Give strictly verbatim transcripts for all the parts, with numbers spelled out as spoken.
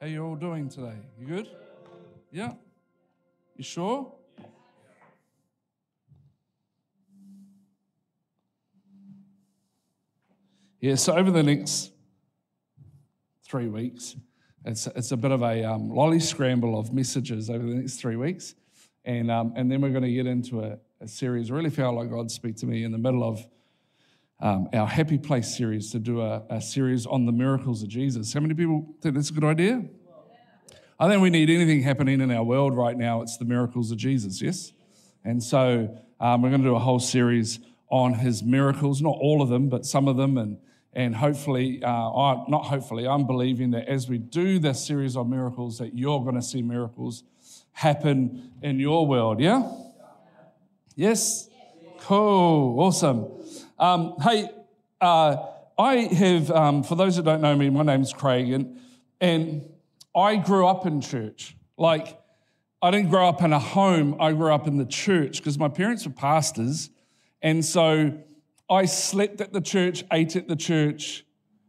How you all doing today? You good? Yeah? You sure? Yeah, so over the next three weeks, it's, it's a bit of a um, lolly scramble of messages over the next three weeks. And um, and then we're going to get into a, a series. I really felt like God speak to me in the middle of um, our Happy Place series to do a, a series on the miracles of Jesus. How many people think that's a good idea? I think we need anything happening in our world right now, it's the miracles of Jesus, yes? And so um, we're going to do a whole series on his miracles, not all of them, but some of them. And and hopefully, uh, I, not hopefully, I'm believing that as we do this series on miracles, that you're going to see miracles happen in your world, yeah? Yes? Cool, awesome. Um, hey, uh, I have, um, for those who don't know me, my name's Craig, and and I grew up in church. Like, I didn't grow up in a home, I grew up in the church, because my parents were pastors, and so I slept at the church, ate at the church,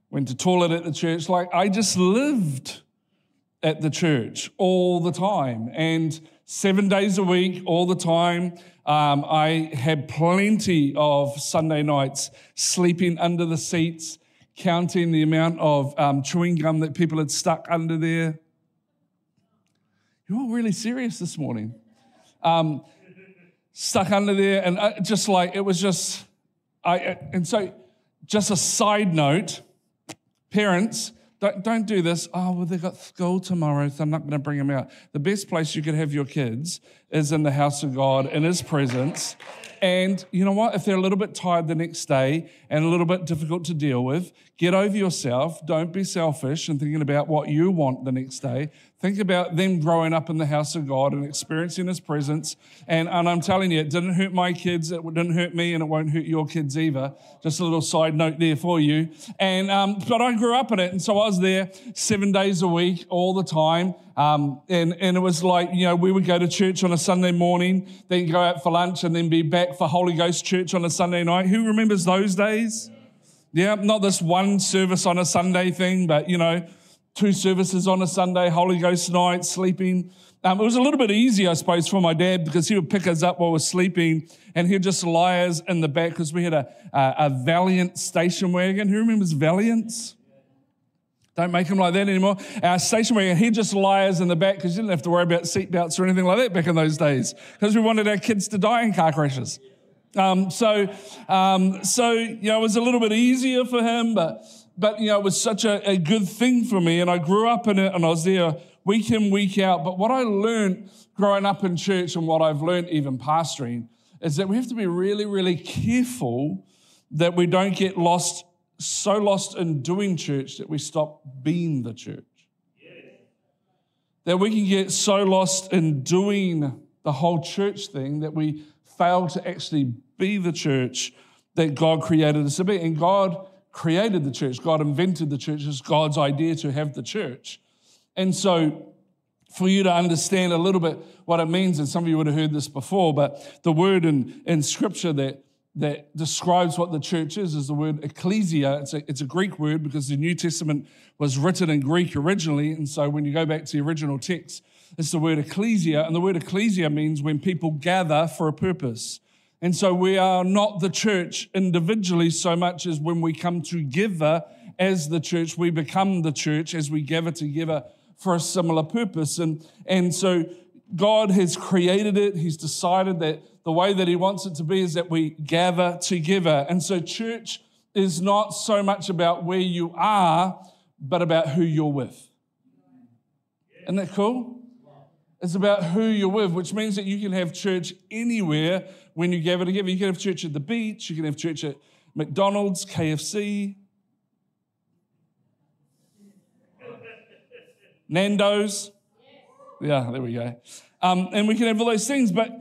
went to toilet at the church. Like, I just lived at the church all the time, and seven days a week, all the time. Um, I had plenty of Sunday nights sleeping under the seats, counting the amount of um, chewing gum that people had stuck under there. You're all really serious this morning. Um, stuck under there, and I, just like, it was just, I. and so just a side note, parents, Don't, don't do this. Oh, well, they've got school tomorrow, so I'm not going to bring them out. The best place you could have your kids is in the house of God, in his presence. And you know what? If they're a little bit tired the next day and a little bit difficult to deal with, get over yourself. Don't be selfish and thinking about what you want the next day. Think about them growing up in the house of God and experiencing his presence. And, and I'm telling you, it didn't hurt my kids, it didn't hurt me, and it won't hurt your kids either. Just a little side note there for you. And um, but I grew up in it, and so I was there seven days a week, all the time. Um, and, and it was like, you know, we would go to church on a Sunday morning, then go out for lunch, and then be back for Holy Ghost church on a Sunday night. Who remembers those days? Yeah, not this one service on a Sunday thing, but, you know, two services on a Sunday, Holy Ghost night, sleeping. Um, it was a little bit easier, I suppose, for my dad, because he would pick us up while we were sleeping, and he'd just lie us in the back, because we had a, a, a Valiant station wagon. Who remembers Valiants? Don't make them like that anymore. Our station wagon, he'd just lie us in the back, because you didn't have to worry about seatbelts or anything like that back in those days, because we wanted our kids to die in car crashes. Um, so, um, so you know, it was a little bit easier for him, but But, you know, it was such a, a good thing for me, and I grew up in it, and I was there week in, week out. But what I learned growing up in church, and what I've learned even pastoring, is that we have to be really, really careful that we don't get lost, so lost in doing church that we stop being the church. Yeah. That we can get so lost in doing the whole church thing that we fail to actually be the church that God created us to be. And God created the church. God invented the church. It's God's idea to have the church. And so for you to understand a little bit what it means, and some of you would have heard this before, but the word in, in Scripture that, that describes what the church is is the word ecclesia. It's a, it's a Greek word, because the New Testament was written in Greek originally, and so when you go back to the original text, it's the word ecclesia, and the word ecclesia means when people gather for a purpose. And so we are not the church individually so much as when we come together as the church, we become the church as we gather together for a similar purpose. And, and so God has created it. He's decided that the way that he wants it to be is that we gather together. And so church is not so much about where you are, but about who you're with. Isn't that cool? It's about who you're with, which means that you can have church anywhere when you gather together. You can have church at the beach, you can have church at McDonald's, K F C, Nando's. Yeah, there we go. Um, and we can have all those things, but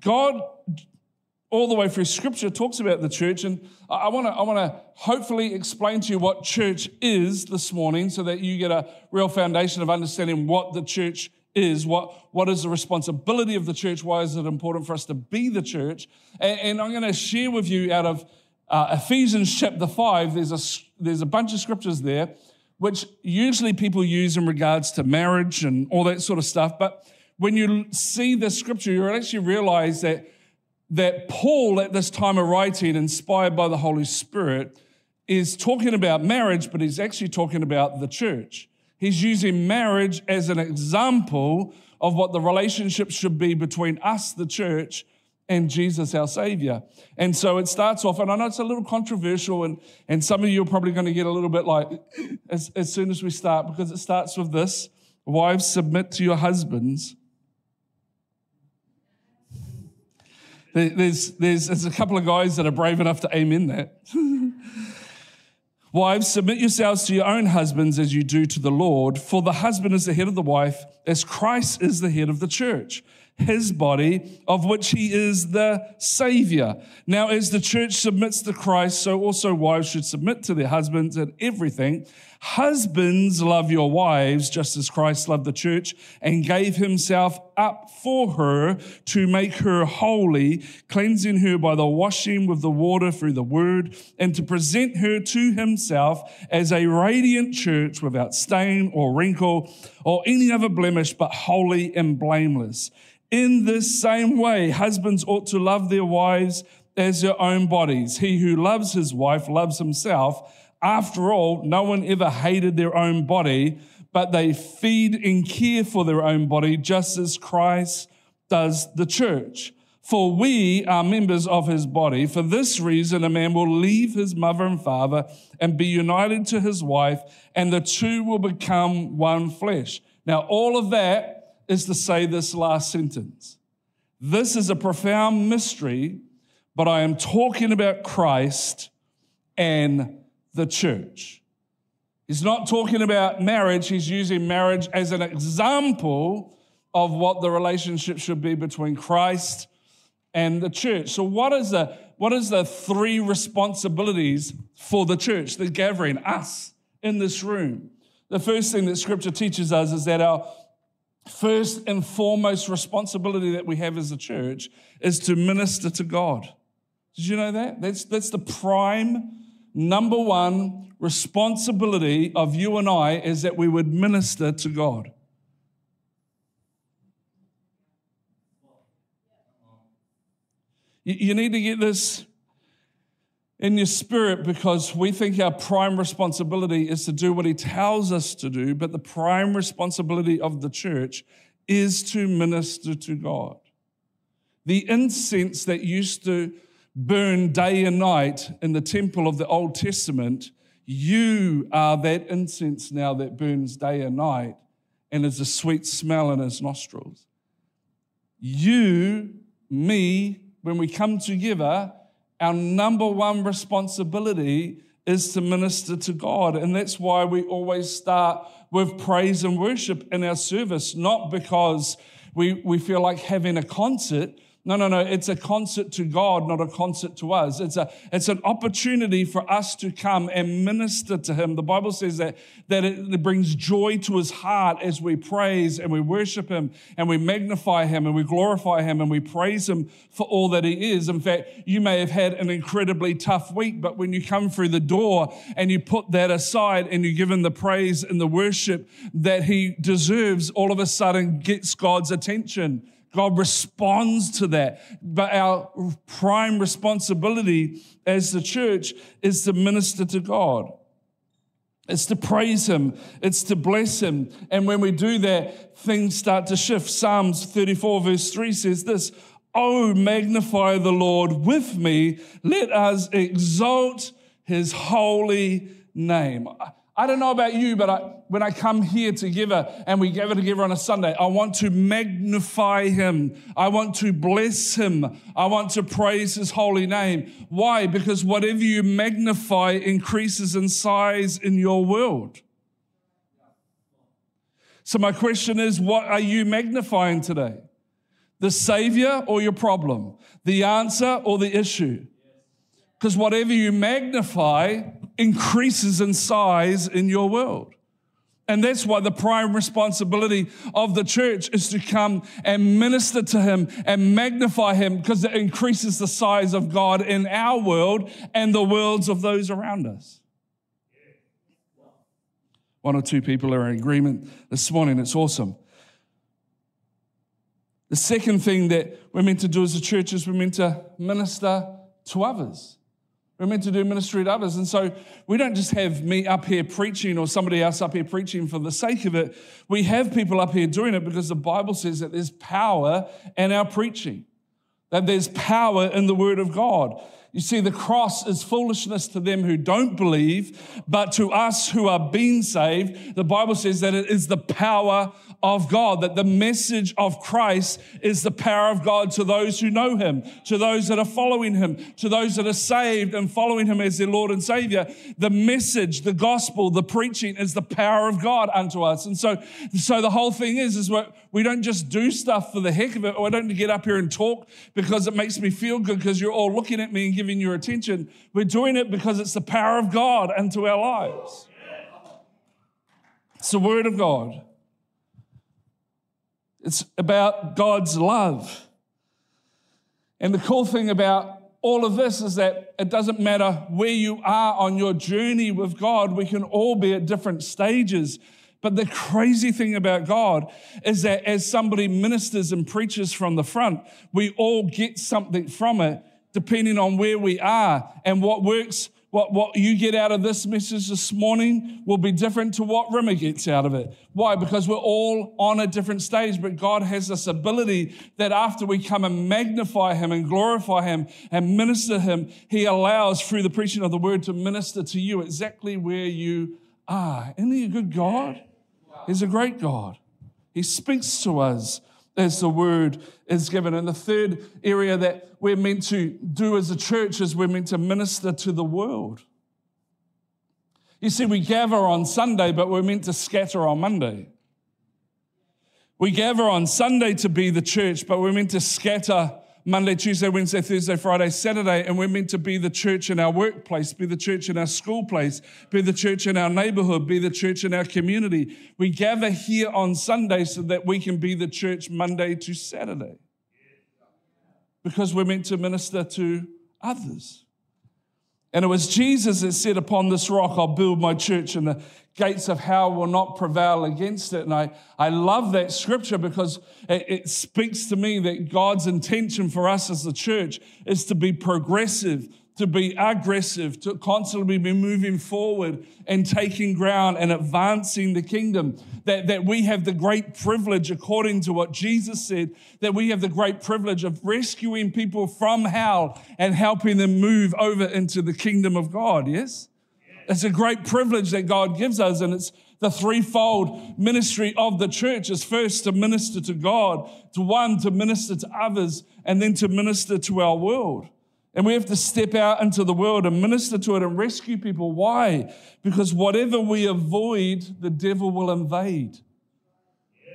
God, all the way through Scripture, talks about the church, and I want to I want to hopefully explain to you what church is this morning, so that you get a real foundation of understanding what the church is. is, what, what is the responsibility of the church, why is it important for us to be the church, and, and I'm going to share with you out of uh, Ephesians chapter five, there's a, there's a bunch of scriptures there which usually people use in regards to marriage and all that sort of stuff. But when you see this scripture, you actually realize that that Paul at this time of writing, inspired by the Holy Spirit, is talking about marriage, but he's actually talking about the church. He's using marriage as an example of what the relationship should be between us, the church, and Jesus, our Savior. And so it starts off, and I know it's a little controversial, and, and some of you are probably going to get a little bit like, as, as soon as we start, because it starts with this: wives, submit to your husbands. There, there's, there's, there's a couple of guys that are brave enough to amen that. Wives, submit yourselves to your own husbands as you do to the Lord, for the husband is the head of the wife, as Christ is the head of the church, his body, of which he is the Savior. Now, as the church submits to Christ, so also wives should submit to their husbands in everything. Husbands, love your wives, just as Christ loved the church and gave himself up for her to make her holy, cleansing her by the washing with the water through the word, and to present her to himself as a radiant church without stain or wrinkle or any other blemish, but holy and blameless. In this same way, husbands ought to love their wives as their own bodies. He who loves his wife loves himself. After all, no one ever hated their own body, but they feed and care for their own body, just as Christ does the church. For we are members of his body. For this reason, a man will leave his mother and father and be united to his wife, and the two will become one flesh. Now, all of that is to say this last sentence. This is a profound mystery, but I am talking about Christ and the church. He's not talking about marriage. He's using marriage as an example of what the relationship should be between Christ and the church. So what is the, what is the three responsibilities for the church, the gathering, us in this room? The first thing that Scripture teaches us is that our first and foremost responsibility that we have as a church is to minister to God. Did you know that? That's, that's the prime, number one responsibility of you and I, is that we would minister to God. You, you need to get this in your spirit, because we think our prime responsibility is to do what he tells us to do, but the prime responsibility of the church is to minister to God. The incense that used to burn day and night in the temple of the Old Testament, you are that incense now that burns day and night and is a sweet smell in his nostrils. You, me, when we come together, our number one responsibility is to minister to God, and that's why we always start with praise and worship in our service, not because we, we feel like having a concert. No, no, no, it's a concert to God, not a concert to us. It's a it's an opportunity for us to come and minister to him. The Bible says that, that it, it brings joy to his heart as we praise and we worship him and we magnify him and we glorify him and we praise him for all that he is. In fact, you may have had an incredibly tough week, but when you come through the door and you put that aside and you give him the praise and the worship that he deserves, all of a sudden gets God's attention. God responds to that. But our prime responsibility as the church is to minister to God. It's to praise him. It's to bless him. And when we do that, things start to shift. Psalms thirty-four verse three says this: "Oh, magnify the Lord with me. Let us exalt his holy name." I don't know about you, but I, when I come here together and we gather together on a Sunday, I want to magnify him. I want to bless him. I want to praise his holy name. Why? Because whatever you magnify increases in size in your world. So my question is, what are you magnifying today? The Savior or your problem? The answer or the issue? Because whatever you magnify increases in size in your world. And that's why the prime responsibility of the church is to come and minister to him and magnify him, because it increases the size of God in our world and the worlds of those around us. One or two people are in agreement this morning. It's awesome. The second thing that we're meant to do as a church is we're meant to minister to others. We're meant to do ministry to others. And so we don't just have me up here preaching or somebody else up here preaching for the sake of it. We have people up here doing it because the Bible says that there's power in our preaching, that there's power in the Word of God. You see, the cross is foolishness to them who don't believe, but to us who are being saved, the Bible says that it is the power of God, that the message of Christ is the power of God to those who know him, to those that are following him, to those that are saved and following him as their Lord and Savior. The message, the gospel, the preaching is the power of God unto us. And so, so the whole thing is, is what we don't just do stuff for the heck of it, or I don't get up here and talk because it makes me feel good because you're all looking at me and giving your attention. We're doing it because it's the power of God into our lives. It's the Word of God. It's about God's love. And the cool thing about all of this is that it doesn't matter where you are on your journey with God, we can all be at different stages. But the crazy thing about God is that as somebody ministers and preaches from the front, we all get something from it depending on where we are, and what works. What, what you get out of this message this morning will be different to what Rimmer gets out of it. Why? Because we're all on a different stage, but God has this ability that after we come and magnify him and glorify him and minister him, he allows through the preaching of the word to minister to you exactly where you are. Isn't he a good God? He's a great God. He speaks to us as the word is given. And the third area that we're meant to do as a church is we're meant to minister to the world. You see, we gather on Sunday, but we're meant to scatter on Monday. We gather on Sunday to be the church, but we're meant to scatter Monday, Tuesday, Wednesday, Thursday, Friday, Saturday, and we're meant to be the church in our workplace, be the church in our school place, be the church in our neighborhood, be the church in our community. We gather here on Sunday so that we can be the church Monday to Saturday, because we're meant to minister to others. And it was Jesus that said, upon this rock I'll build my church, and the gates of hell will not prevail against it. And I, I love that scripture because it, it speaks to me that God's intention for us as the church is to be progressive, to be aggressive, to constantly be moving forward and taking ground and advancing the kingdom, that, that we have the great privilege, according to what Jesus said, that we have the great privilege of rescuing people from hell and helping them move over into the kingdom of God, yes? It's a great privilege that God gives us, and it's the threefold ministry of the church is first to minister to God, to one, to minister to others, and then to minister to our world. And we have to step out into the world and minister to it and rescue people. Why? Because whatever we avoid, the devil will invade. Yeah.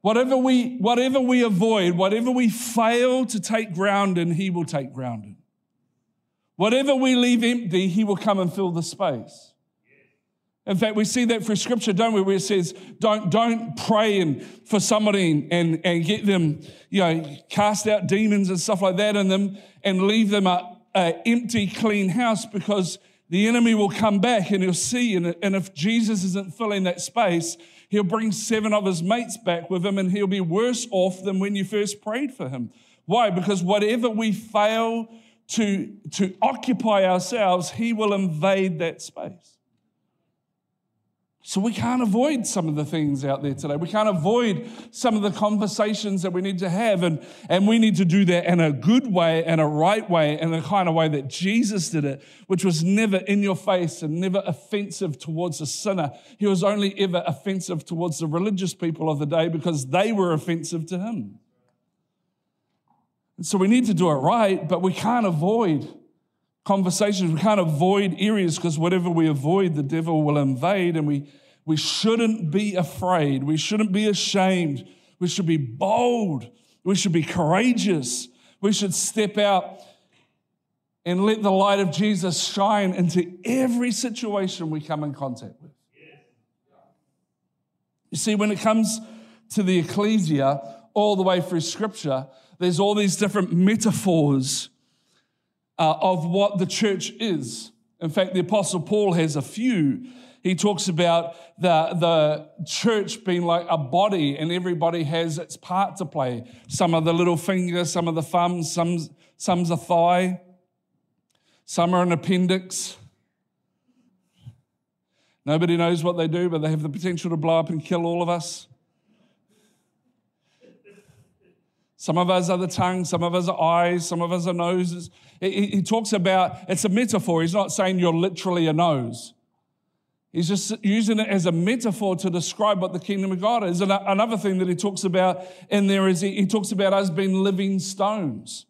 Whatever we, whatever we avoid, whatever we fail to take ground in, he will take ground in. Whatever we leave empty, he will come and fill the space. In fact, we see that through Scripture, don't we, where it says, don't, don't pray and for somebody and, and get them, you know, cast out demons and stuff like that in them and leave them an empty, clean house, because the enemy will come back and he'll see, and, and if Jesus isn't filling that space, he'll bring seven of his mates back with him, and he'll be worse off than when you first prayed for him. Why? Because whatever we fail to, to occupy ourselves, he will invade that space. So we can't avoid some of the things out there today. We can't avoid some of the conversations that we need to have, and, and we need to do that in a good way and a right way and the kind of way that Jesus did it, which was never in your face and never offensive towards a sinner. He was only ever offensive towards the religious people of the day because they were offensive to him. And so we need to do it right, but we can't avoid conversations, we can't avoid areas, because whatever we avoid, the devil will invade, and we, we shouldn't be afraid. We shouldn't be ashamed. We should be bold. We should be courageous. We should step out and let the light of Jesus shine into every situation we come in contact with. You see, when it comes to the ecclesia, all the way through Scripture, there's all these different metaphors Uh, of what the church is. In fact, the Apostle Paul has a few. He talks about the, the church being like a body and everybody has its part to play. Some are the little finger, some are the thumbs, some, some's a thigh, some are an appendix. Nobody knows what they do, but they have the potential to blow up and kill all of us. Some of us are the tongue, some of us are eyes, some of us are noses. He, he talks about, it's a metaphor. He's not saying you're literally a nose. He's just using it as a metaphor to describe what the kingdom of God is. And another thing that he talks about in there is he, he talks about us being living stones.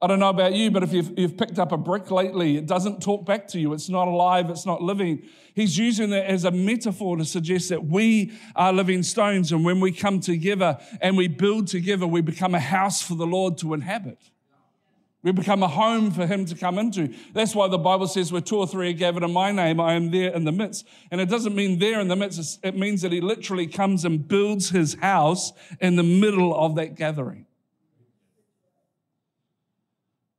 I don't know about you, but if you've, you've picked up a brick lately, it doesn't talk back to you. It's not alive. It's not living. He's using it as a metaphor to suggest that we are living stones, and when we come together and we build together, we become a house for the Lord to inhabit. We become a home for him to come into. That's why the Bible says where two or three are gathered in my name, I am there in the midst. And it doesn't mean there in the midst. It means that he literally comes and builds his house in the middle of that gathering.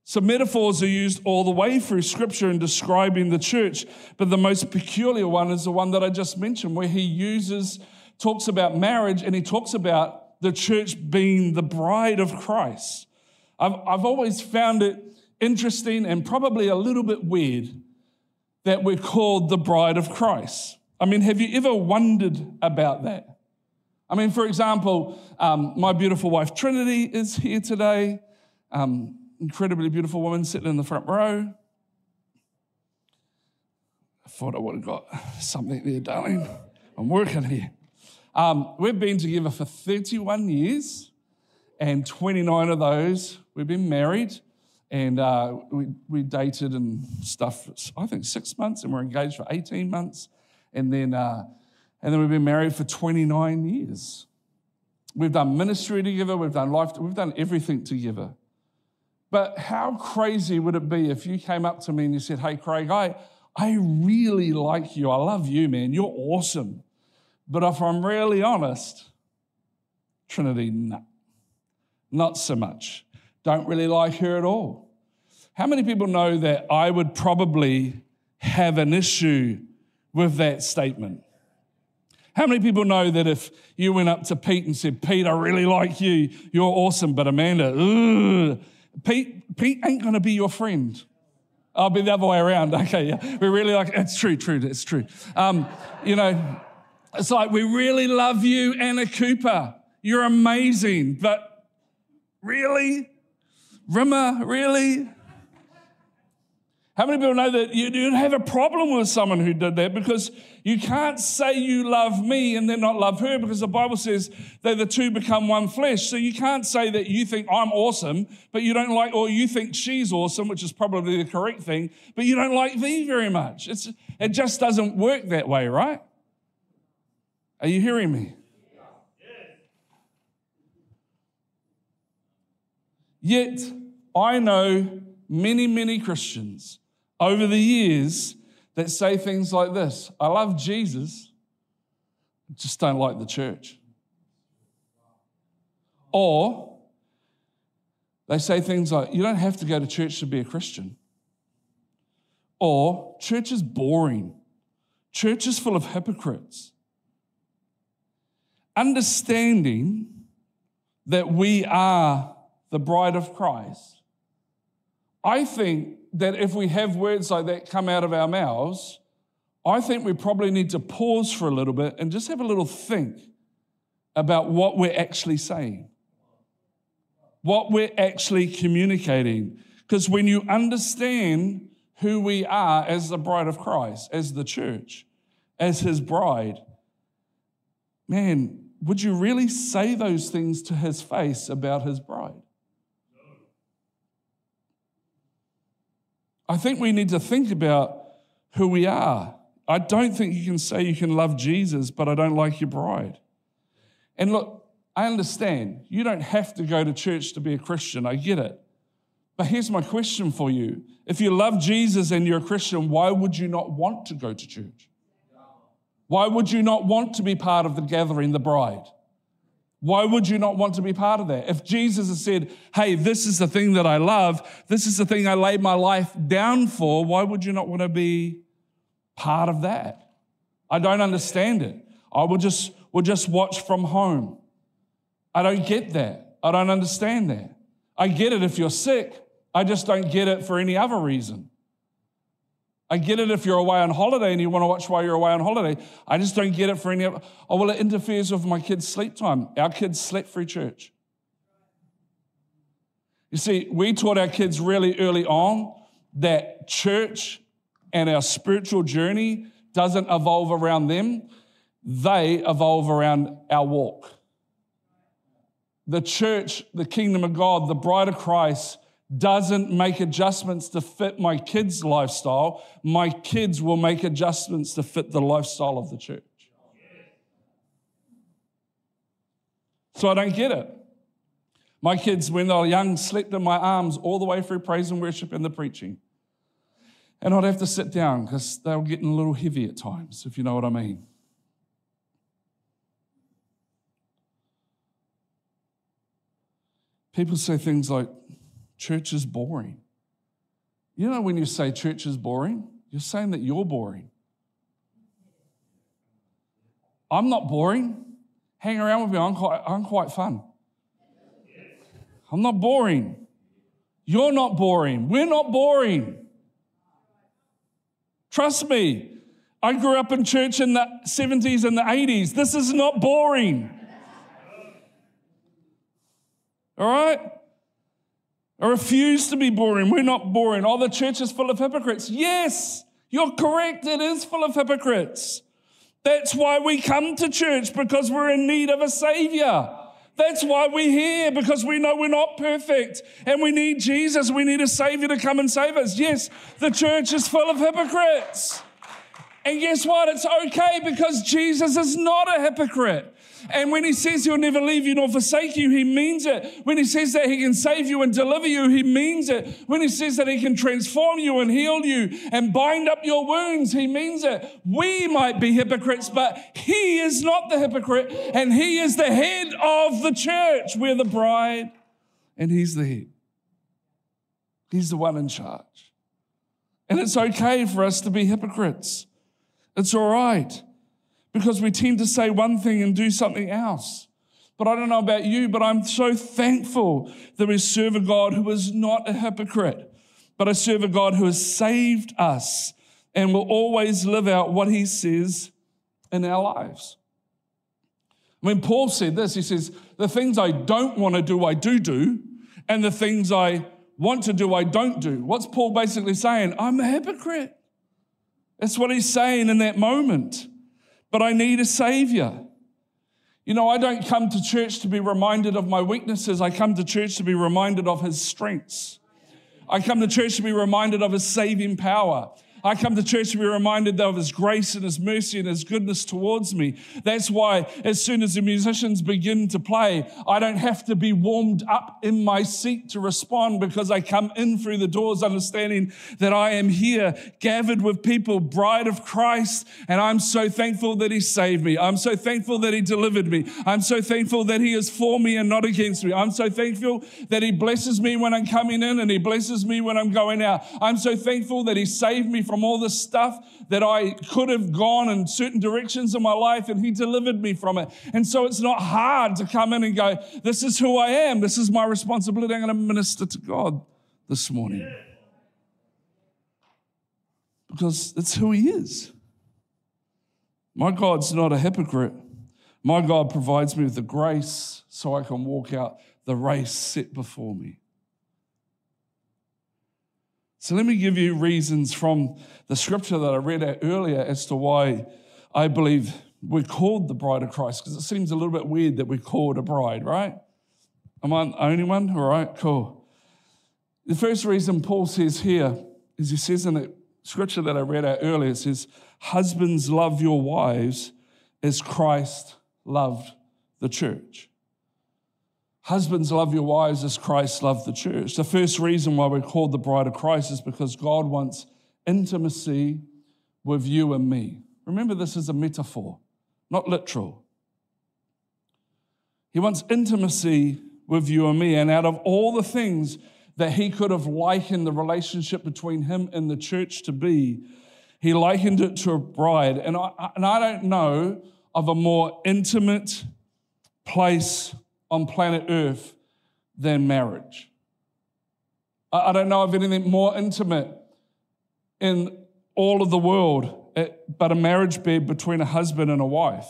So metaphors are used all the way through Scripture in describing the church, but the most peculiar one is the one that I just mentioned, where he uses, talks about marriage, and he talks about the church being the bride of Christ. I've, I've always found it interesting and probably a little bit weird that we're called the bride of Christ. I mean, have you ever wondered about that? I mean, for example, um, my beautiful wife Trinity is here today. Um, Incredibly beautiful woman sitting in the front row. I thought I would have got something there, darling. I'm working here. Um, we've been together for thirty-one years, and twenty-nine of those we've been married, and uh, we, we dated and stuff for, I think, six months, and we're engaged for eighteen months, and then, uh, and then we've been married for twenty-nine years. We've done ministry together, we've done life, we've done everything together. But how crazy would it be if you came up to me and you said, hey, Craig, I, I really like you. I love you, man. You're awesome. But if I'm really honest, Trinity, no, not so much. Don't really like her at all. How many people know that I would probably have an issue with that statement? How many people know that if you went up to Pete and said, Pete, I really like you. You're awesome. But Amanda, ugh. Pete, Pete ain't going to be your friend. I'll be the other way around. Okay, yeah. We really like, it's true, true, it's true. Um, you know, it's like, we really love you, Anna Cooper. You're amazing, but really? Rimmer, really? How many people know that you'd have a problem with someone who did that? Because you can't say you love me and then not love her, because the Bible says that the two become one flesh. So you can't say that you think I'm awesome, but you don't like, or you think she's awesome, which is probably the correct thing, but you don't like me very much. It's, it just doesn't work that way, right? Are you hearing me? Yet I know many, many Christians over the years that say things like this: I love Jesus, just don't like the church. Or they say things like, you don't have to go to church to be a Christian. Or church is boring. Church is full of hypocrites. Understanding that we are the bride of Christ, I think that if we have words like that come out of our mouths, I think we probably need to pause for a little bit and just have a little think about what we're actually saying, what we're actually communicating. Because when you understand who we are as the bride of Christ, as the church, as his bride, man, would you really say those things to his face about his bride? I think we need to think about who we are. I don't think you can say you can love Jesus, but I don't like your bride. And look, I understand you don't have to go to church to be a Christian. I get it. But here's my question for you. If you love Jesus and you're a Christian, why would you not want to go to church? Why would you not want to be part of the gathering, the bride? Why would you not want to be part of that? If Jesus has said, hey, this is the thing that I love, this is the thing I laid my life down for, why would you not want to be part of that? I don't understand it. I will just, will just watch from home. I don't get that. I don't understand that. I get it if you're sick. I just don't get it for any other reason. I get it if you're away on holiday and you want to watch while you're away on holiday. I just don't get it for any other. Oh, well, it interferes with my kids' sleep time. Our kids slept through church. You see, we taught our kids really early on that church and our spiritual journey doesn't evolve around them. They evolve around our walk. The church, the kingdom of God, the bride of Christ doesn't make adjustments to fit my kids' lifestyle. My kids will make adjustments to fit the lifestyle of the church. So I don't get it. My kids, when they were young, slept in my arms all the way through praise and worship and the preaching. And I'd have to sit down because they were getting a little heavy at times, if you know what I mean. People say things like, church is boring. You know, when you say church is boring, you're saying that you're boring. I'm not boring. Hang around with me. I'm quite, I'm quite fun. I'm not boring. You're not boring. We're not boring. Trust me. I grew up in church in the seventies and the eighties. This is not boring. All right? I refuse to be boring. We're not boring. Oh, the church is full of hypocrites. Yes, you're correct. It is full of hypocrites. That's why we come to church, because we're in need of a Savior. That's why we're here, because we know we're not perfect and we need Jesus. We need a Savior to come and save us. Yes, the church is full of hypocrites. And guess what? It's okay, because Jesus is not a hypocrite. And when he says he'll never leave you nor forsake you, he means it. When he says that he can save you and deliver you, he means it. When he says that he can transform you and heal you and bind up your wounds, he means it. We might be hypocrites, but he is not the hypocrite, and he is the head of the church. We're the bride, and he's the head. He's the one in charge. And it's okay for us to be hypocrites. It's all right. Because we tend to say one thing and do something else. But I don't know about you, but I'm so thankful that we serve a God who is not a hypocrite, but I serve a God who has saved us and will always live out what he says in our lives. I mean, Paul said this. He says, the things I don't want to do, I do do, and the things I want to do, I don't do. What's Paul basically saying? I'm a hypocrite. That's what he's saying in that moment. But I need a Savior. You know, I don't come to church to be reminded of my weaknesses. I come to church to be reminded of his strengths. I come to church to be reminded of his saving power. I come to church to be reminded of his grace and his mercy and his goodness towards me. That's why as soon as the musicians begin to play, I don't have to be warmed up in my seat to respond, because I come in through the doors understanding that I am here, gathered with people, bride of Christ, and I'm so thankful that he saved me. I'm so thankful that he delivered me. I'm so thankful that he is for me and not against me. I'm so thankful that he blesses me when I'm coming in and he blesses me when I'm going out. I'm so thankful that he saved me from all this stuff that I could have gone in certain directions in my life, and he delivered me from it. And so it's not hard to come in and go, this is who I am. This is my responsibility. I'm going to minister to God this morning. Because it's who he is. My God's not a hypocrite. My God provides me with the grace so I can walk out the race set before me. So let me give you reasons from the scripture that I read out earlier as to why I believe we're called the bride of Christ, because it seems a little bit weird that we're called a bride, right? Am I the only one? All right, cool. The first reason Paul says here is he says in the scripture that I read out earlier, it says, husbands, love your wives as Christ loved the church. Husbands, love your wives as Christ loved the church. The first reason why we're called the bride of Christ is because God wants intimacy with you and me. Remember, this is a metaphor, not literal. He wants intimacy with you and me, and out of all the things that he could have likened the relationship between him and the church to be, He likened it to a bride. And I, and I don't know of a more intimate place on planet Earth than marriage. I, I don't know of anything more intimate in all of the world it, but a marriage bed between a husband and a wife.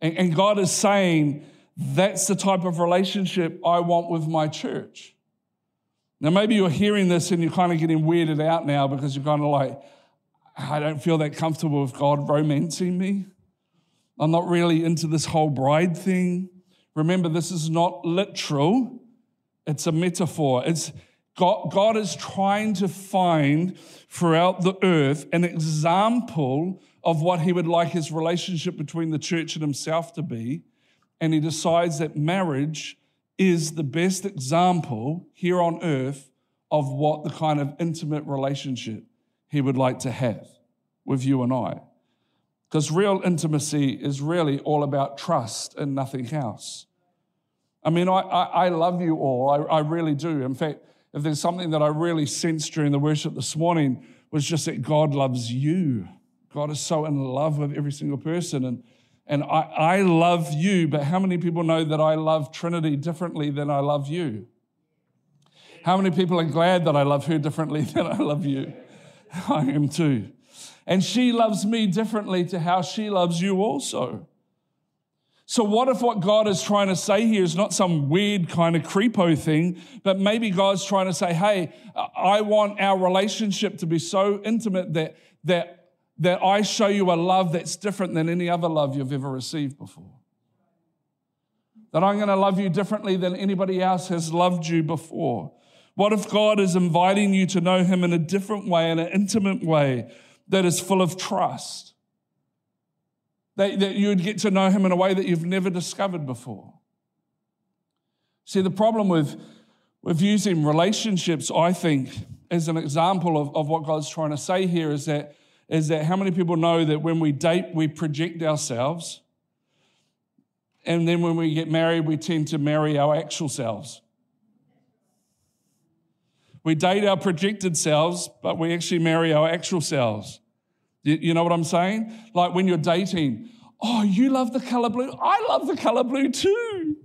And, and God is saying, that's the type of relationship I want with my church. Now, maybe you're hearing this and you're kind of getting weirded out now because you're kind of like, I don't feel that comfortable with God romancing me. I'm not really into this whole bride thing. Remember, this is not literal. It's a metaphor. It's God, God is trying to find throughout the earth an example of what he would like his relationship between the church and himself to be. And he decides that marriage is the best example here on earth of what the kind of intimate relationship he would like to have with you and I. Because real intimacy is really all about trust and nothing else. I mean, I, I, I love you all. I, I really do. In fact, if there's something that I really sensed during the worship this morning, was just that God loves you. God is so in love with every single person. And And I, I love you, but how many people know that I love Trinity differently than I love you? How many people are glad that I love her differently than I love you? I am too. And she loves me differently to how she loves you also. So what if what God is trying to say here is not some weird kind of creepo thing, but maybe God's trying to say, hey, I want our relationship to be so intimate that that. that I show you a love that's different than any other love you've ever received before. That I'm going to love you differently than anybody else has loved you before. What if God is inviting you to know him in a different way, in an intimate way that is full of trust? That, that you'd get to know him in a way that you've never discovered before. See, the problem with, with using relationships, I think, as an example of, of what God's trying to say here is that is that how many people know that when we date, we project ourselves, and then when we get married, we tend to marry our actual selves. We date our projected selves, but we actually marry our actual selves. You, you know what I'm saying? Like when you're dating, oh, you love the color blue? I love the color blue too.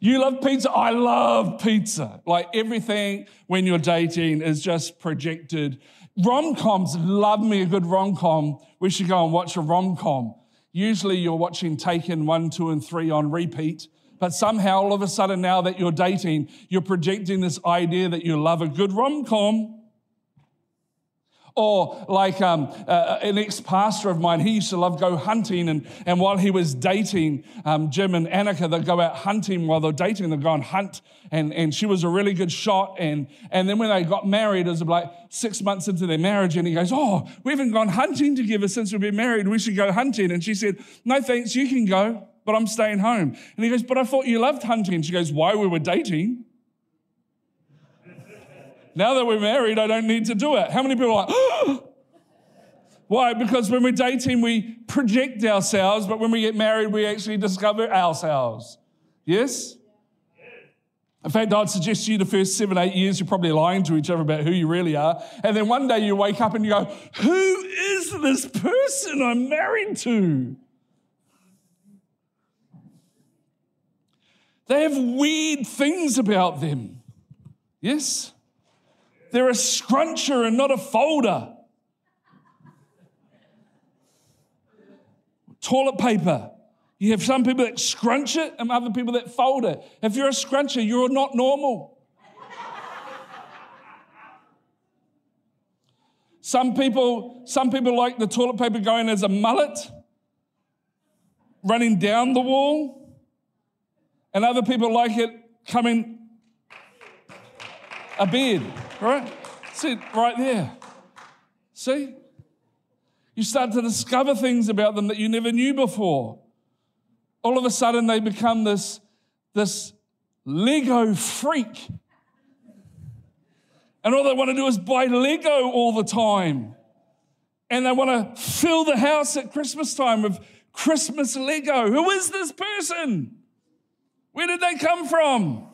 You love pizza? I love pizza. Like everything when you're dating is just projected. Rom-coms, love me a good rom-com. We should go and watch a rom-com. Usually you're watching Taken one, two, and three on repeat, but somehow all of a sudden now that you're dating, you're projecting this idea that you love a good rom-com. Or like um, uh, an ex-pastor of mine, he used to love go hunting, and, and while he was dating um, Jim and Annika, they'd go out hunting while they're dating, they'd go and hunt, and, and she was a really good shot, and, and then when they got married, it was like six months into their marriage, and he goes, oh, we haven't gone hunting together since we've been married, we should go hunting, and she said, no thanks, you can go, but I'm staying home. And he goes, but I thought you loved hunting. She goes, why, we were dating. Now that we're married, I don't need to do it. How many people are like, oh! Why? Because when we're dating, we project ourselves, but when we get married, we actually discover ourselves. Yes? In fact, I'd suggest to you the first seven, eight years, you're probably lying to each other about who you really are. And then one day you wake up and you go, who is this person I'm married to? They have weird things about them. Yes? They're a scruncher and not a folder. Toilet paper. You have some people that scrunch it and other people that fold it. If you're a scruncher, you're not normal. Some people, some people like the toilet paper going as a mullet, running down the wall, and other people like it coming a beard. Right? See, right there. See? You start to discover things about them that you never knew before. All of a sudden, they become this, this Lego freak. And all they want to do is buy Lego all the time. And they want to fill the house at Christmas time with Christmas Lego. Who is this person? Where did they come from?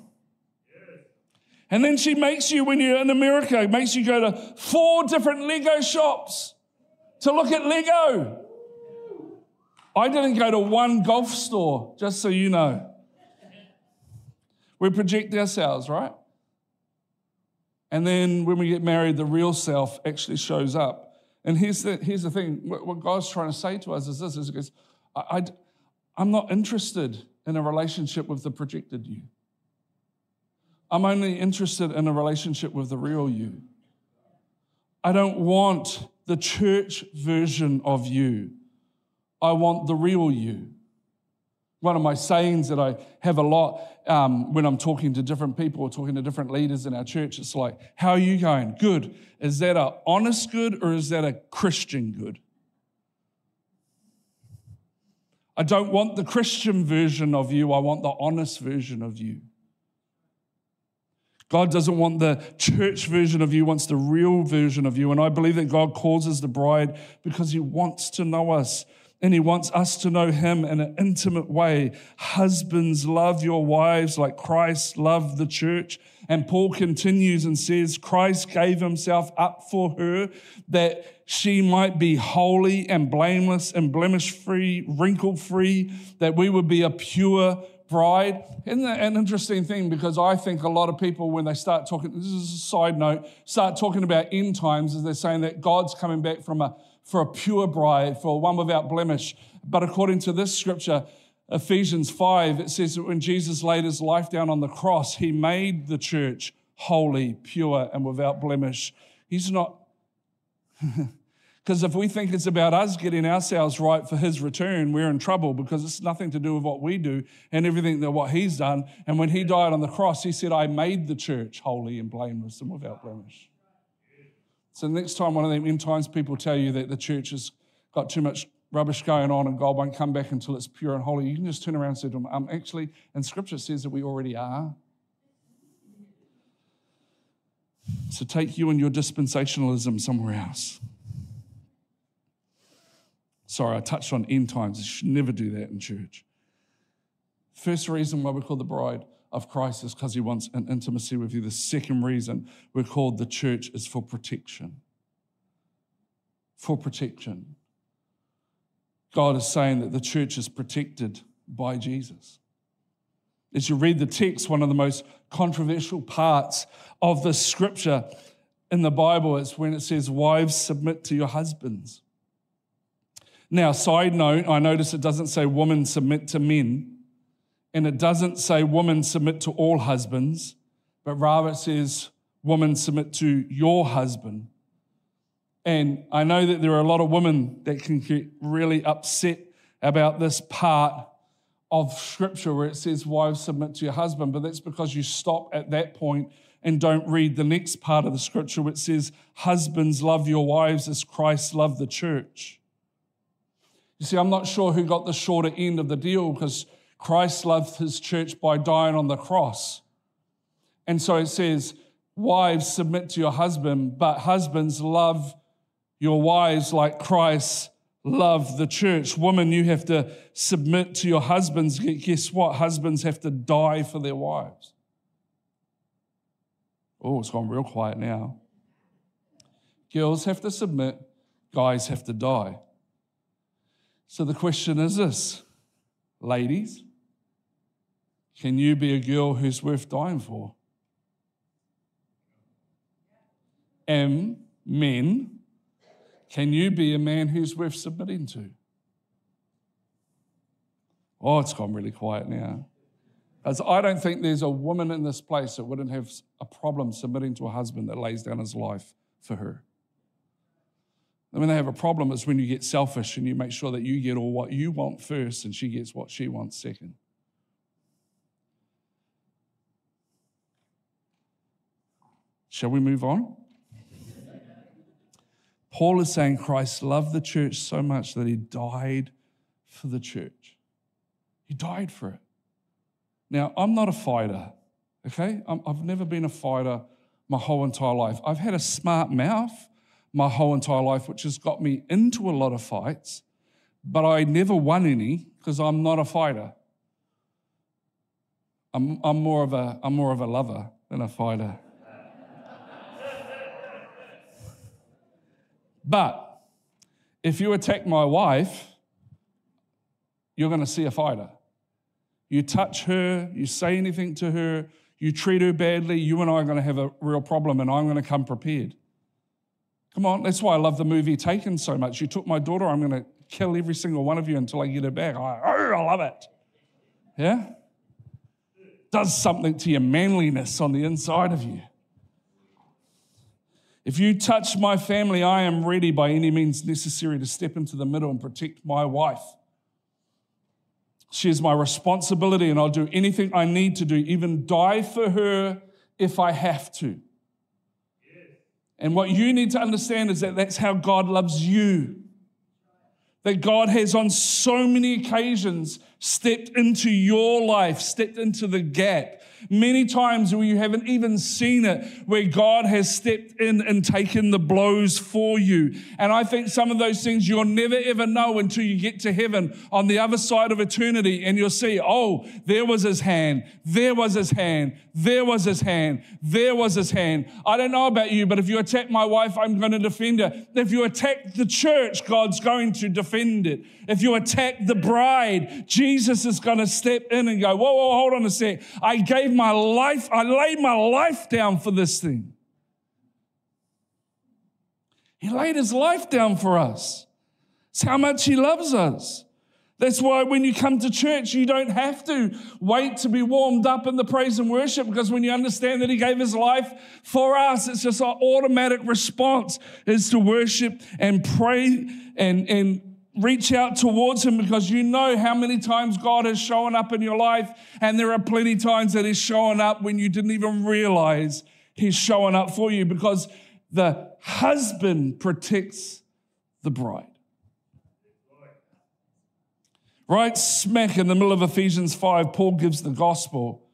And then she makes you, when you're in America, makes you go to four different Lego shops to look at Lego. I didn't go to one golf store, just so you know. We project ourselves, right? And then when we get married, the real self actually shows up. And here's the, here's the thing. What God's trying to say to us is this. Is goes, I, I, I'm not interested in a relationship with the projected you. I'm only interested in a relationship with the real you. I don't want the church version of you. I want the real you. One of my sayings that I have a lot um, when I'm talking to different people or talking to different leaders in our church, it's like, how are you going? Good. Is that an honest good or is that a Christian good? I don't want the Christian version of you. I want the honest version of you. God doesn't want the church version of you, wants the real version of you. And I believe that God calls us the bride because he wants to know us and he wants us to know him in an intimate way. Husbands, love your wives like Christ loved the church. And Paul continues and says, Christ gave himself up for her that she might be holy and blameless and blemish-free, wrinkle-free, that we would be a pure bride. Isn't that an interesting thing? Because I think a lot of people, when they start talking, this is a side note, start talking about end times, as they're saying that God's coming back from a, for a pure bride, for one without blemish. But according to this scripture, Ephesians five, it says that when Jesus laid his life down on the cross, he made the church holy, pure, and without blemish. He's not, because if we think it's about us getting ourselves right for his return, we're in trouble because it's nothing to do with what we do and everything that what he's done. And when he died on the cross, he said, I made the church holy and blameless and without blemish. So next time one of them end times people tell you that the church has got too much rubbish going on and God won't come back until it's pure and holy, you can just turn around and say to them, um, actually, and scripture says that we already are. So take you and your dispensationalism somewhere else. Sorry, I touched on end times. You should never do that in church. First reason why we're called the bride of Christ is because he wants an intimacy with you. The second reason we're called the church is for protection. For protection. God is saying that the church is protected by Jesus. As you read the text, one of the most controversial parts of the scripture in the Bible is when it says, wives, submit to your husbands. Now, side note, I notice it doesn't say women submit to men, and it doesn't say women submit to all husbands, but rather it says women submit to your husband. And I know that there are a lot of women that can get really upset about this part of scripture where it says wives submit to your husband, but that's because you stop at that point and don't read the next part of the scripture which says husbands love your wives as Christ loved the church. You see, I'm not sure who got the shorter end of the deal because Christ loved his church by dying on the cross. And so it says, wives, submit to your husband, but husbands, love your wives like Christ loved the church. Women, you have to submit to your husbands. Guess what? Husbands have to die for their wives. Oh, it's gone real quiet now. Girls have to submit. Guys have to die. So the question is this, ladies, can you be a girl who's worth dying for? And men, can you be a man who's worth submitting to? Oh, it's gone really quiet now. Because I don't think there's a woman in this place that wouldn't have a problem submitting to a husband that lays down his life for her. And when they have a problem, it's when you get selfish and you make sure that you get all what you want first and she gets what she wants second. Shall we move on? Paul is saying Christ loved the church so much that he died for the church. He died for it. Now, I'm not a fighter, okay? I'm, I've never been a fighter my whole entire life. I've had a smart mouth my whole entire life, which has got me into a lot of fights, but I never won any because I'm not a fighter. I'm, I'm, more of a, I'm more of a lover than a fighter. But If you attack my wife, you're going to see a fighter. You touch her, you say anything to her, you treat her badly, you and I are going to have a real problem, and I'm going to come prepared. Come on, that's why I love the movie Taken so much. You took my daughter, I'm going to kill every single one of you until I get her back. I, oh, I love it. Yeah? Does something to your manliness on the inside of you. If you touch my family, I am ready by any means necessary to step into the middle and protect my wife. She is my responsibility, and I'll do anything I need to do, even die for her if I have to. And what you need to understand is that that's how God loves you. That God has on so many occasions stepped into your life, stepped into the gap. Many times where you haven't even seen it, where God has stepped in and taken the blows for you. And I think some of those things you'll never ever know until you get to heaven on the other side of eternity, and you'll see, oh, there was his hand, there was his hand, there was his hand, there was his hand. I don't know about you, but if you attack my wife, I'm going to defend her. If you attack the church, God's going to defend it. If you attack the bride, Jesus is going to step in and go, whoa, whoa, hold on a sec. I gave my life, I laid my life down for this thing. He laid his life down for us. It's how much he loves us. That's why when you come to church, you don't have to wait to be warmed up in the praise and worship, because when you understand that he gave his life for us, it's just our automatic response is to worship and pray and and reach out towards him, because you know how many times God has shown up in your life, and there are plenty times that he's showing up when you didn't even realize he's showing up for you, because the husband protects the bride. Right smack in the middle of Ephesians five, Paul gives the gospel.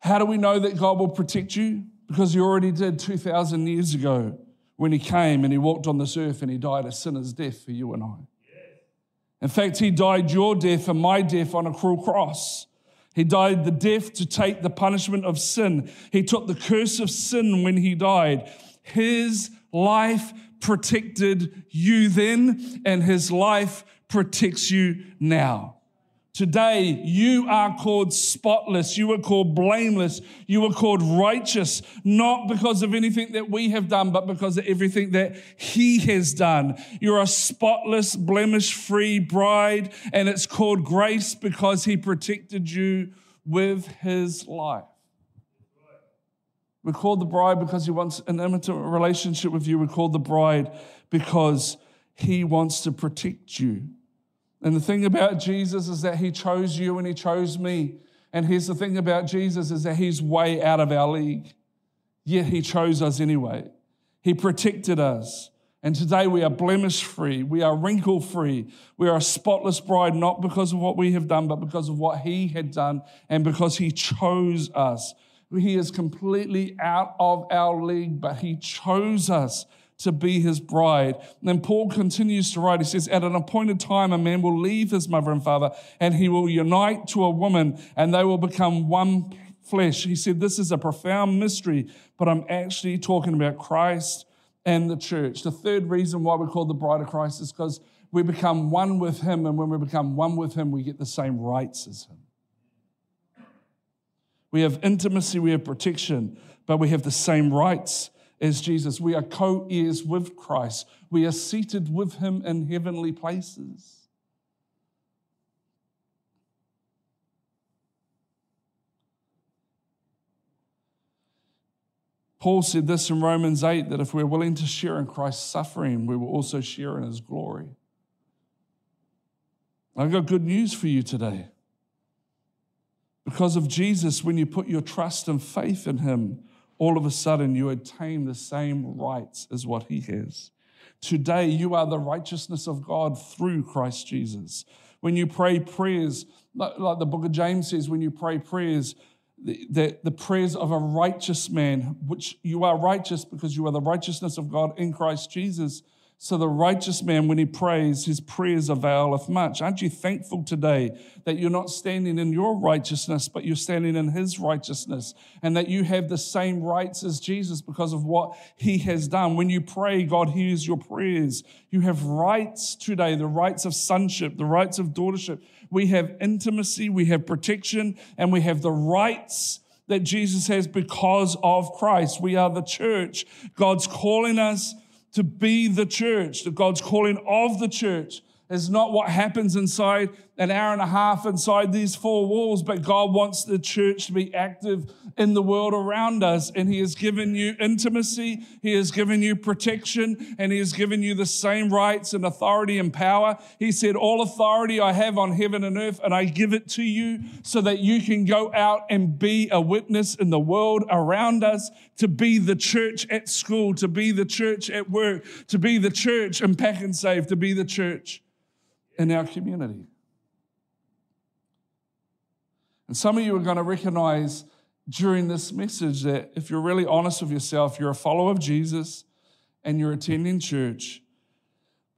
How do we know that God will protect you? Because he already did two thousand years ago, when he came and he walked on this earth and he died a sinner's death for you and I. In fact, he died your death and my death on a cruel cross. He died the death to take the punishment of sin. He took the curse of sin when he died. His life protected you then, and his life protects you now. Today, you are called spotless. You are called blameless. You are called righteous, not because of anything that we have done, but because of everything that he has done. You're a spotless, blemish-free bride, and it's called grace because he protected you with his life. We're called the bride because he wants an intimate relationship with you. We're called the bride because he wants to protect you. And the thing about Jesus is that he chose you and he chose me. And here's the thing about Jesus is that he's way out of our league. Yet he chose us anyway. He protected us. And today we are blemish-free. We are wrinkle-free. We are a spotless bride, not because of what we have done, but because of what he had done and because he chose us. He is completely out of our league, but he chose us to be his bride. And then Paul continues to write, he says, at an appointed time, a man will leave his mother and father, and he will unite to a woman, and they will become one flesh. He said, this is a profound mystery, but I'm actually talking about Christ and the church. The third reason why we're called the bride of Christ is because we become one with him, and when we become one with him, we get the same rights as him. We have intimacy, we have protection, but we have the same rights as Jesus. We are co-heirs with Christ. We are seated with him in heavenly places. Paul said this in Romans eight, that if we're willing to share in Christ's suffering, we will also share in his glory. I've got good news for you today. Because of Jesus, when you put your trust and faith in him, all of a sudden you attain the same rights as what he has. Today you are the righteousness of God through Christ Jesus. When you pray prayers, like the book of James says, when you pray prayers, the, the prayers of a righteous man, which you are righteous because you are the righteousness of God in Christ Jesus. So the righteous man, when he prays, his prayers availeth much. Aren't you thankful today that you're not standing in your righteousness, but you're standing in his righteousness, and that you have the same rights as Jesus because of what he has done? When you pray, God hears your prayers. You have rights today, the rights of sonship, the rights of daughtership. We have intimacy, we have protection, and we have the rights that Jesus has because of Christ. We are the church. God's calling us to be the church. That God's calling of the church is not what happens inside an hour and a half inside these four walls, but God wants the church to be active in the world around us, and he has given you intimacy, he has given you protection, and he has given you the same rights and authority and power. He said, all authority I have on heaven and earth, and I give it to you so that you can go out and be a witness in the world around us, to be the church at school, to be the church at work, to be the church in Pack and Save, to be the church in our community. And some of you are going to recognize during this message that if you're really honest with yourself, you're a follower of Jesus and you're attending church,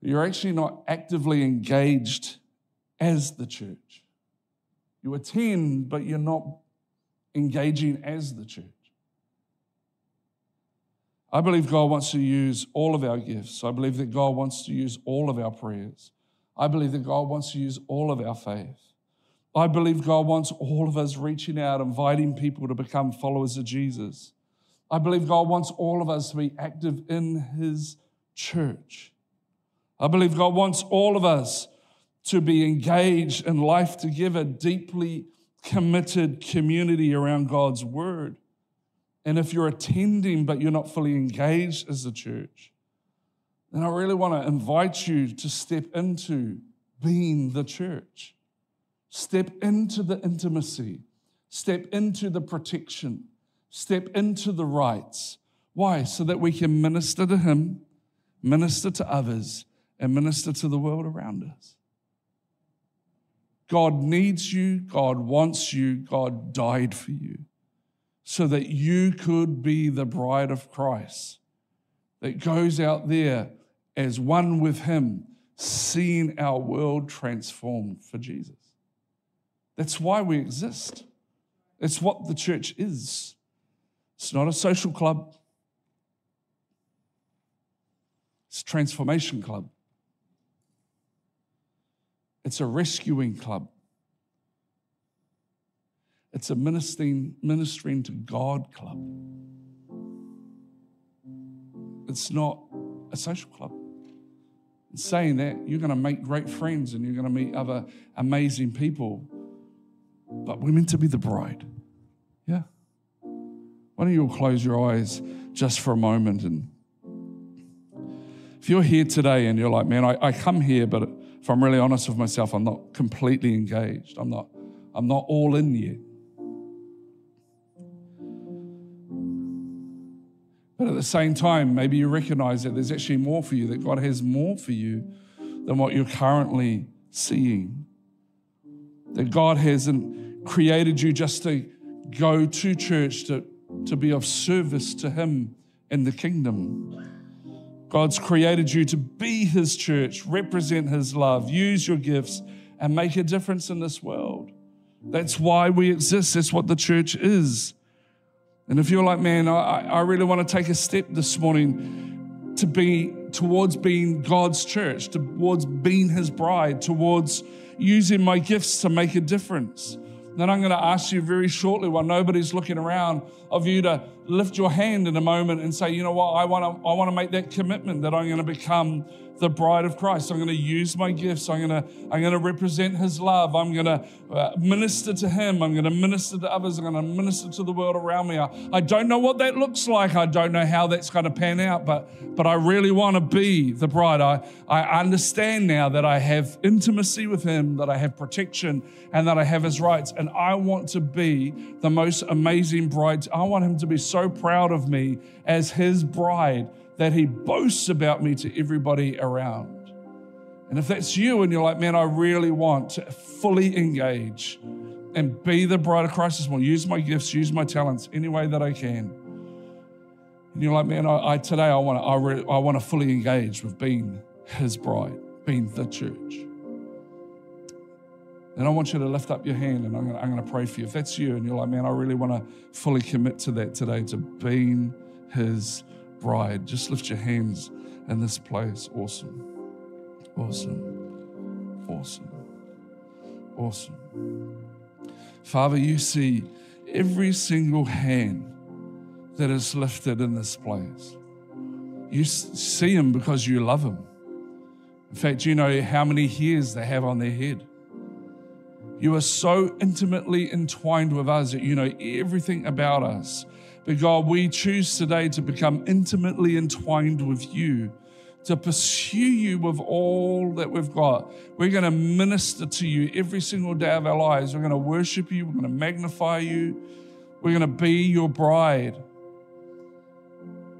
but you're actually not actively engaged as the church. You attend, but you're not engaging as the church. I believe God wants to use all of our gifts. I believe that God wants to use all of our prayers. I believe that God wants to use all of our faith. I believe God wants all of us reaching out, inviting people to become followers of Jesus. I believe God wants all of us to be active in his church. I believe God wants all of us to be engaged in life together, deeply committed community around God's word. And if you're attending but you're not fully engaged as a church, then I really want to invite you to step into being the church. Step into the intimacy. Step into the protection. Step into the rights. Why? So that we can minister to him, minister to others, and minister to the world around us. God needs you. God wants you. God died for you so that you could be the bride of Christ that goes out there as one with him, seeing our world transformed for Jesus. That's why we exist. It's what the church is. It's not a social club. It's a transformation club. It's a rescuing club. It's a ministering, ministering to God club. It's not a social club. In saying that, you're going to make great friends and you're going to meet other amazing people. But we're meant to be the bride. Yeah. Why don't you all close your eyes just for a moment? And if you're here today and you're like, man, I, I come here, but if I'm really honest with myself, I'm not completely engaged. I'm not, I'm not all in yet. But at the same time, maybe you recognize that there's actually more for you, that God has more for you than what you're currently seeing. That God hasn't created you just to go to church, to, to be of service to him in the kingdom. God's created you to be his church, represent his love, use your gifts, and make a difference in this world. That's why we exist. That's what the church is. And if you're like, man, I, I really want to take a step this morning to be towards being God's church, towards being his bride, towards using my gifts to make a difference. Then I'm going to ask you very shortly, while nobody's looking around, of you to lift your hand in a moment and say, you know what, I want to, I want to make that commitment that I'm going to become the bride of Christ. I'm going to use my gifts. I'm going to, I'm going to represent his love. I'm going to uh, minister to him. I'm going to minister to others. I'm going to minister to the world around me. I, I don't know what that looks like. I don't know how that's going to pan out, but, but I really want to be the bride. I, I understand now that I have intimacy with him, that I have protection, and that I have his rights. And I want to be the most amazing bride. I want him to be so proud of me as his bride that he boasts about me to everybody around. And if that's you and you're like, man, I really want to fully engage and be the bride of Christ this morning, use my gifts, use my talents any way that I can, And you're like, man, I, I today I want to I, re, I want to fully engage with being his bride, being the church. And I want you to lift up your hand, and I'm going to, I'm going to pray for you. If that's you and you're like, man, I really want to fully commit to that today, to being his bride, just lift your hands in this place. Awesome. Awesome. Awesome. Awesome. Father, you see every single hand that is lifted in this place. You see him because you love him. In fact, you know how many hairs they have on their head. You are so intimately entwined with us that you know everything about us. But God, we choose today to become intimately entwined with you, to pursue you with all that we've got. We're going to minister to you every single day of our lives. We're going to worship you. We're going to magnify you. We're going to be your bride.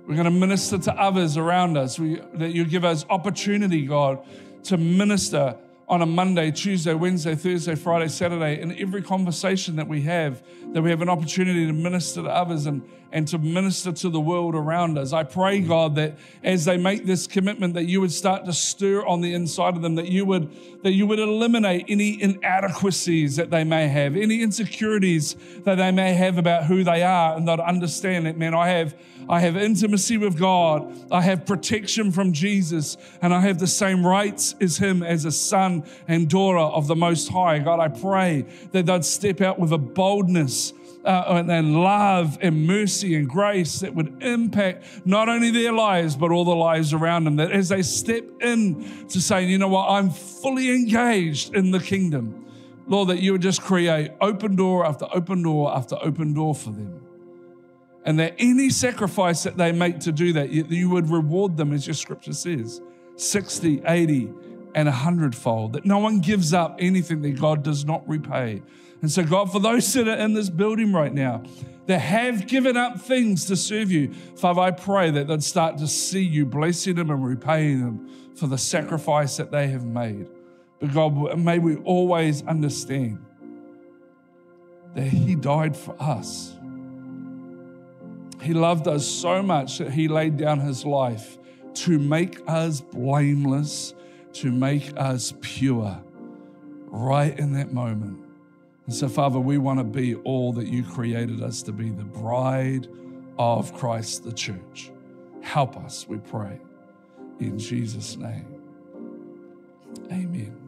We're going to minister to others around us. We, that you give us opportunity, God, to minister on a Monday, Tuesday, Wednesday, Thursday, Friday, Saturday, in every conversation that we have, that we have an opportunity to minister to others and, and to minister to the world around us. I pray, God, that as they make this commitment, that you would start to stir on the inside of them, that you would, that you would eliminate any inadequacies that they may have, any insecurities that they may have about who they are, and they'd understand that, man, I have, I have intimacy with God, I have protection from Jesus, and I have the same rights as him as a son and daughter of the Most High. God, I pray that they'd step out with a boldness uh, and, and love and mercy and grace that would impact not only their lives, but all the lives around them. That as they step in to say, you know what, I'm fully engaged in the kingdom, Lord, that you would just create open door after open door after open door for them. And that any sacrifice that they make to do that, you, you would reward them, as your scripture says, sixty, eighty, and a hundredfold, that no one gives up anything that God does not repay. And so, God, for those that are in this building right now that have given up things to serve you, Father, I pray that they'd start to see you blessing them and repaying them for the sacrifice that they have made. But God, may we always understand that he died for us. He loved us so much that he laid down his life to make us blameless, to make us pure right in that moment. And so, Father, we want to be all that you created us to be, the bride of Christ, the church. Help us, we pray, in Jesus' name. Amen.